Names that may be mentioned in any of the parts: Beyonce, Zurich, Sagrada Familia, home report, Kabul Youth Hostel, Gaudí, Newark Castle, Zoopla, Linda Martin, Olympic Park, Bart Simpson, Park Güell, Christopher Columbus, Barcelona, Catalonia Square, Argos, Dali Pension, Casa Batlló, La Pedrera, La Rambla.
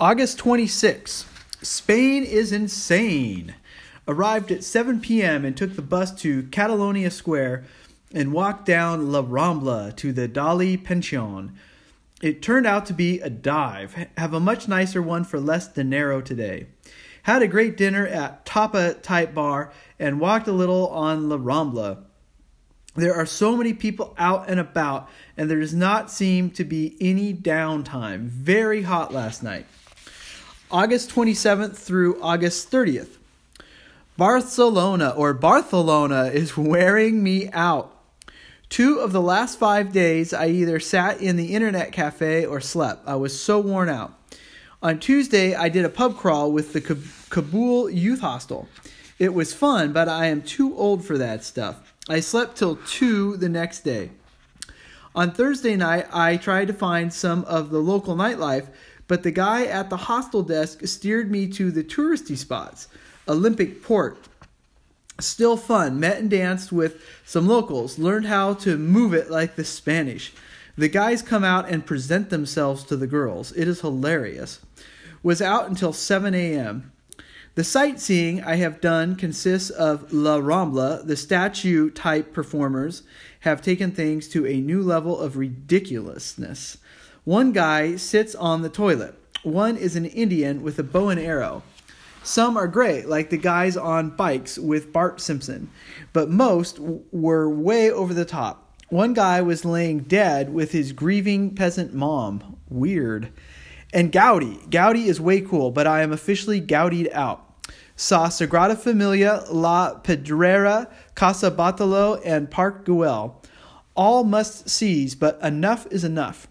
August 26, Spain is insane. Arrived at 7 p.m. and took the bus to Catalonia Square and walked down La Rambla to the Dali Pension. It turned out to be a dive. Have a much nicer one for less dinero today. Had a great dinner at Tapa type bar and walked a little on La Rambla. There are so many people out and about, and there does not seem to be any downtime. Very hot last night. August 27th through August 30th. Barcelona is wearing me out. 2 of the last 5 days, I either sat in the internet cafe or slept. I was so worn out. On Tuesday, I did a pub crawl with the Kabul Youth Hostel. It was fun, but I am too old for that stuff. I slept till 2 the next day. On Thursday night, I tried to find some of the local nightlife, but the guy at the hostel desk steered me to the touristy spots. Olympic Park. Still fun. Met and danced with some locals. Learned how to move it like the Spanish. The guys come out and present themselves to the girls. It is hilarious. Was out until 7 a.m. The sightseeing I have done consists of La Rambla. The statue-type performers have taken things to a new level of ridiculousness. One guy sits on the toilet. One is an Indian with a bow and arrow. Some are great, like the guys on bikes with Bart Simpson, but most were way over the top. One guy was laying dead with his grieving peasant mom. Weird. And Gaudí is way cool, but I am officially Gaudí'd out. Saw Sagrada Familia, La Pedrera, Casa Batlló, and Park Güell. All must-sees, but enough is enough.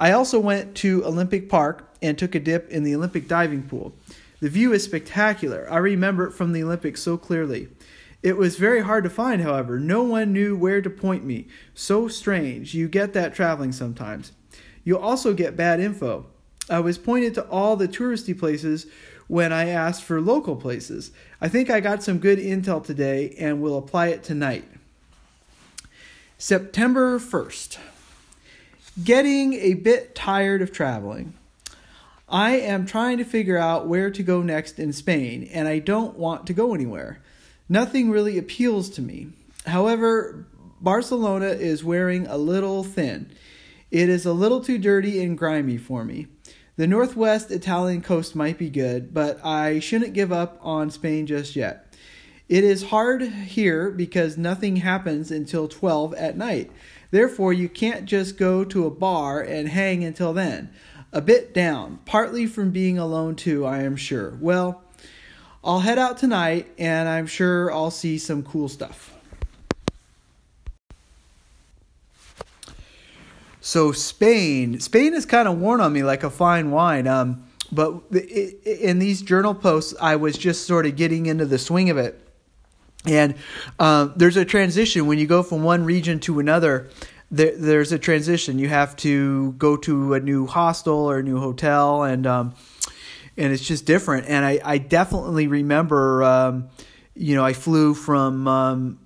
I also went to Olympic Park and took a dip in the Olympic diving pool. The view is spectacular. I remember it from the Olympics so clearly. It was very hard to find, however. No one knew where to point me. So strange. You get that traveling sometimes. You'll also get bad info. I was pointed to all the touristy places when I asked for local places. I think I got some good intel today and will apply it tonight. September 1st. Getting a bit tired of traveling. I am trying to figure out where to go next in Spain, and I don't want to go anywhere. Nothing really appeals to me. However, Barcelona is wearing a little thin. It is a little too dirty and grimy for me. The northwest Italian coast might be good, but I shouldn't give up on Spain just yet. It is hard here because nothing happens until 12 at night. Therefore, you can't just go to a bar and hang until then. A bit down, partly from being alone too, I am sure. Well, I'll head out tonight, and I'm sure I'll see some cool stuff. So Spain is kind of worn on me like a fine wine. But in these journal posts, I was just sort of getting into the swing of it. And there's a transition when you go from one region to another. There's a transition. You have to go to a new hostel or a new hotel, and it's just different. And I definitely remember, I flew from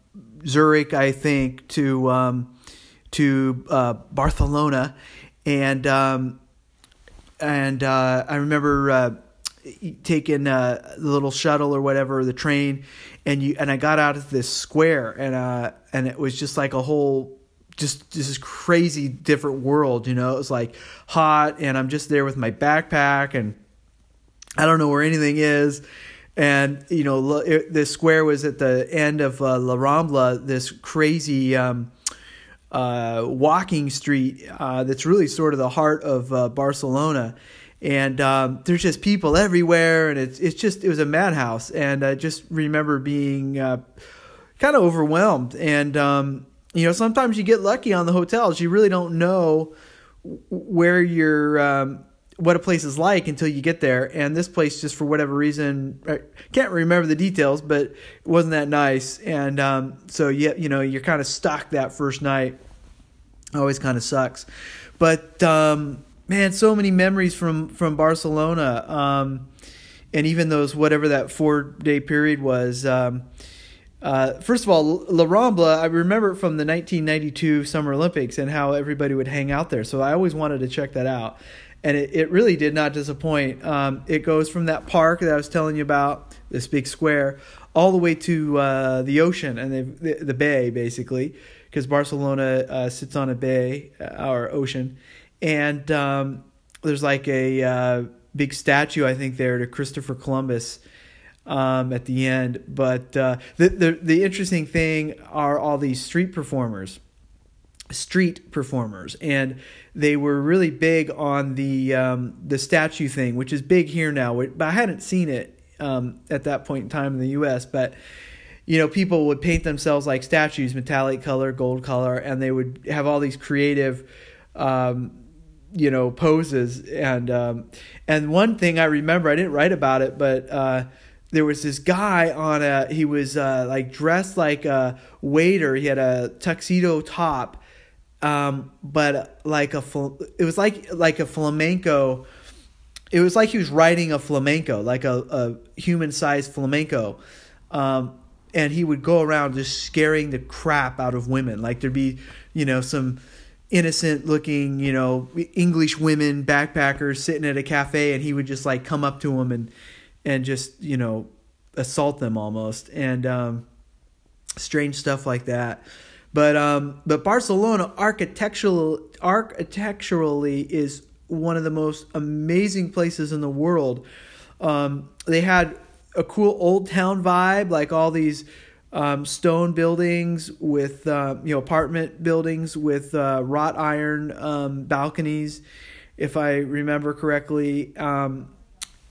Zurich, I think, to Barcelona, and I remember taking the little shuttle or whatever, the train, and I got out of this square, and it was just like a whole. Just this is crazy different world, you know. It was like hot, and I'm just there with my backpack, and I don't know where anything is. And you know, the square was at the end of La Rambla, this crazy walking street that's really sort of the heart of Barcelona. And there's just people everywhere, and it was a madhouse. And I just remember being kind of overwhelmed and. Sometimes you get lucky on the hotels. You really don't know where what a place is like until you get there. And this place, just for whatever reason, I can't remember the details, but it wasn't that nice. And so you're kind of stuck that first night. Always kind of sucks. But man, so many memories from Barcelona, and even those whatever that 4-day period was. First of all, La Rambla, I remember it from the 1992 Summer Olympics and how everybody would hang out there. So I always wanted to check that out. And it really did not disappoint. It goes from that park that I was telling you about, this big square, all the way to the ocean and the bay, basically, because Barcelona sits on a bay or ocean. And there's like a big statue, I think, there to Christopher Columbus at the end. But the interesting thing are all these street performers, and they were really big on the statue thing, which is big here now, but I hadn't seen it at that point in time in the U.S. But people would paint themselves like statues, metallic color, gold color, and they would have all these creative poses. And and one thing I remember, I didn't write about it, but there was this guy he was like dressed like a waiter. He had a tuxedo top. But it was like a flamenco. It was like he was riding a flamenco, like a human-sized flamenco. And he would go around just scaring the crap out of women. Like there'd be, some innocent-looking, English women, backpackers sitting at a cafe, and he would just like come up to them and just, assault them almost. And strange stuff like that. But Barcelona architecturally is one of the most amazing places in the world. They had a cool old town vibe, like all these stone buildings with apartment buildings with wrought iron balconies, if I remember correctly.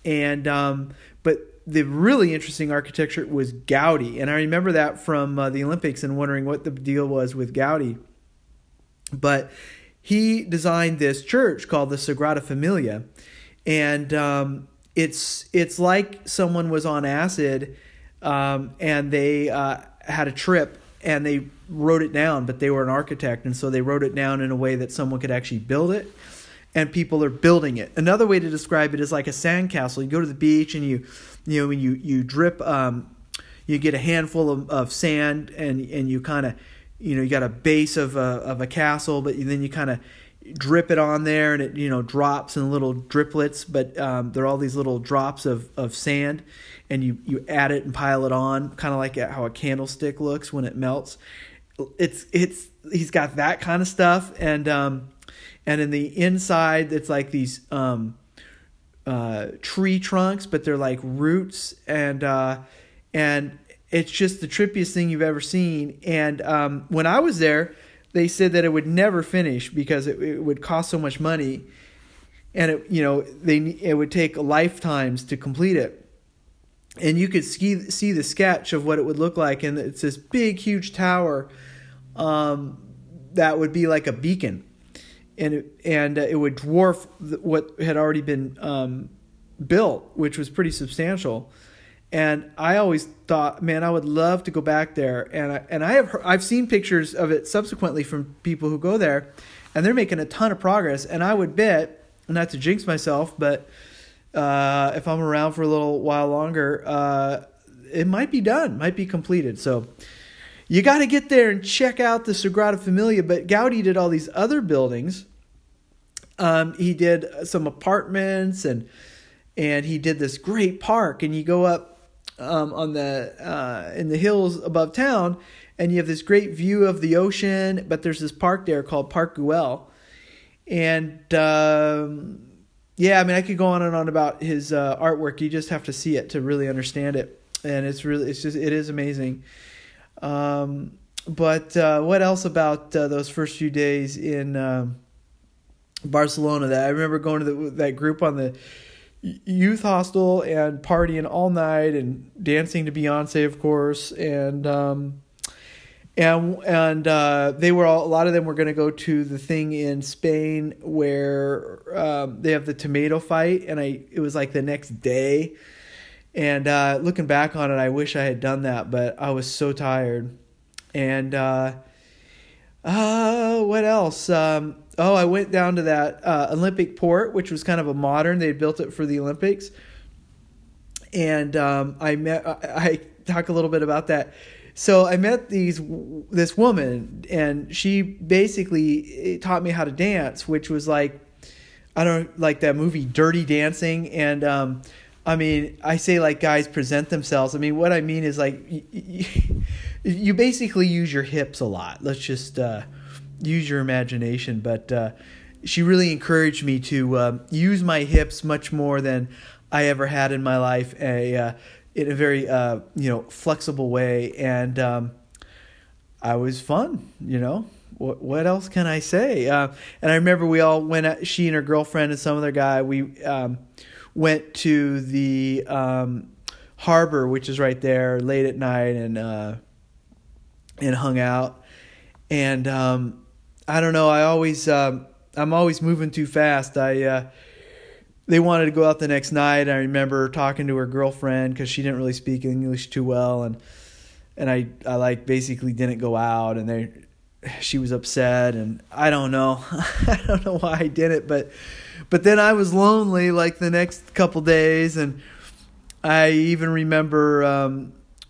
But the really interesting architecture was Gaudí. And I remember that from the Olympics and wondering what the deal was with Gaudí. But he designed this church called the Sagrada Familia. And it's like someone was on acid and they had a trip and they wrote it down, but they were an architect. And so they wrote it down in a way that someone could actually build it. And people are building it. Another way to describe it is like a sandcastle. You go to the beach and you drip, you get a handful of sand and you kind of, you got a base of a castle, but then you kind of drip it on there and it, drops in little driplets, but there are all these little drops of sand and you add it and pile it on, kind of like how a candlestick looks when it melts. He's got that kind of stuff. And in the inside, it's like these tree trunks, but they're like roots, and it's just the trippiest thing you've ever seen. And when I was there, they said that it would never finish because it would cost so much money, and it would take lifetimes to complete it. And you could see the sketch of what it would look like, and it's this big, huge tower that would be like a beacon. And it would dwarf what had already been built, which was pretty substantial. And I always thought, man, I would love to go back there. I've seen pictures of it subsequently from people who go there, and they're making a ton of progress. And I would bet, not to jinx myself, but if I'm around for a little while longer, it might be done, might be completed. So you got to get there and check out the Sagrada Familia. But Gaudí did all these other buildings. He did some apartments and he did this great park. And you go up on in the hills above town, and you have this great view of the ocean. But there's this park there called Park Güell, and I could go on and on about his artwork. You just have to see it to really understand it, and it is amazing. But what else about those first few days in Barcelona? That I remember going to that group on the youth hostel and partying all night and dancing to Beyonce, of course, and they were all, a lot of them were going to go to the thing in Spain where they have the tomato fight, and it was like the next day. And looking back on it, I wish I had done that, but I was so tired. And what else? I went down to that Olympic port, which was kind of a modern. They built it for the Olympics. And I talk a little bit about that So I met this woman, and she basically taught me how to dance, which was like, I don't like that movie Dirty Dancing. And I mean, I say like guys present themselves. I mean, what I mean is like you basically use your hips a lot. Let's just use your imagination. But she really encouraged me to use my hips much more than I ever had in my life, in a very flexible way. And I was fun, you know. What else can I say? And I remember we all went, she and her girlfriend and some other guy, we went to the harbor, which is right there, late at night, and hung out. And I don't know, I'm always moving too fast. They wanted to go out the next night. I remember talking to her girlfriend because she didn't really speak English too well, and I like basically didn't go out, and she was upset, and I don't know. I don't know why I did it, but then I was lonely like the next couple days, and I even remember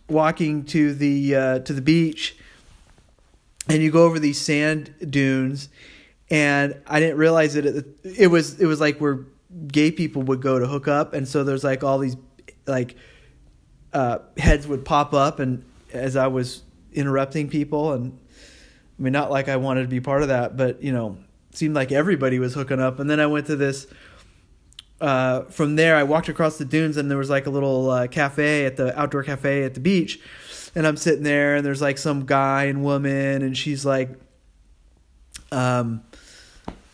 walking to the beach, and you go over these sand dunes, and I didn't realize it was like where gay people would go to hook up, and so there's like all these like heads would pop up, and as I was interrupting people, and I mean, not like I wanted to be part of that, but, you know, it seemed like everybody was hooking up. And then I went to this, from there, I walked across the dunes, and there was like a little cafe outdoor cafe at the beach. And I'm sitting there, and there's like some guy and woman, and she's like, I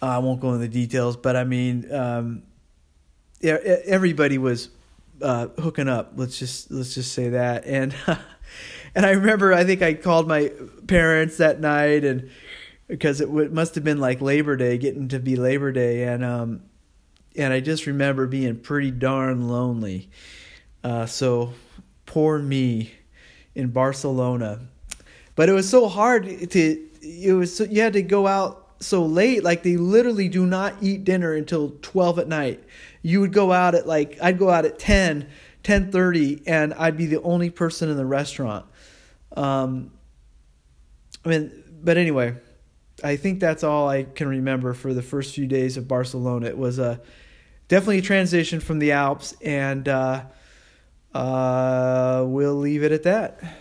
won't go into the details, but I mean, yeah, everybody was hooking up. Let's just say that. And and I remember, I think I called my parents that night, and because it must have been like Labor Day, getting to be Labor Day, and I just remember being pretty darn lonely. So poor me in Barcelona, but it was so hard you had to go out so late. Like they literally do not eat dinner until 12 at night. You would go out at I'd go out at 10:30, and I'd be the only person in the restaurant. But anyway, I think that's all I can remember for the first few days of Barcelona. It was definitely a transition from the Alps, and we'll leave it at that.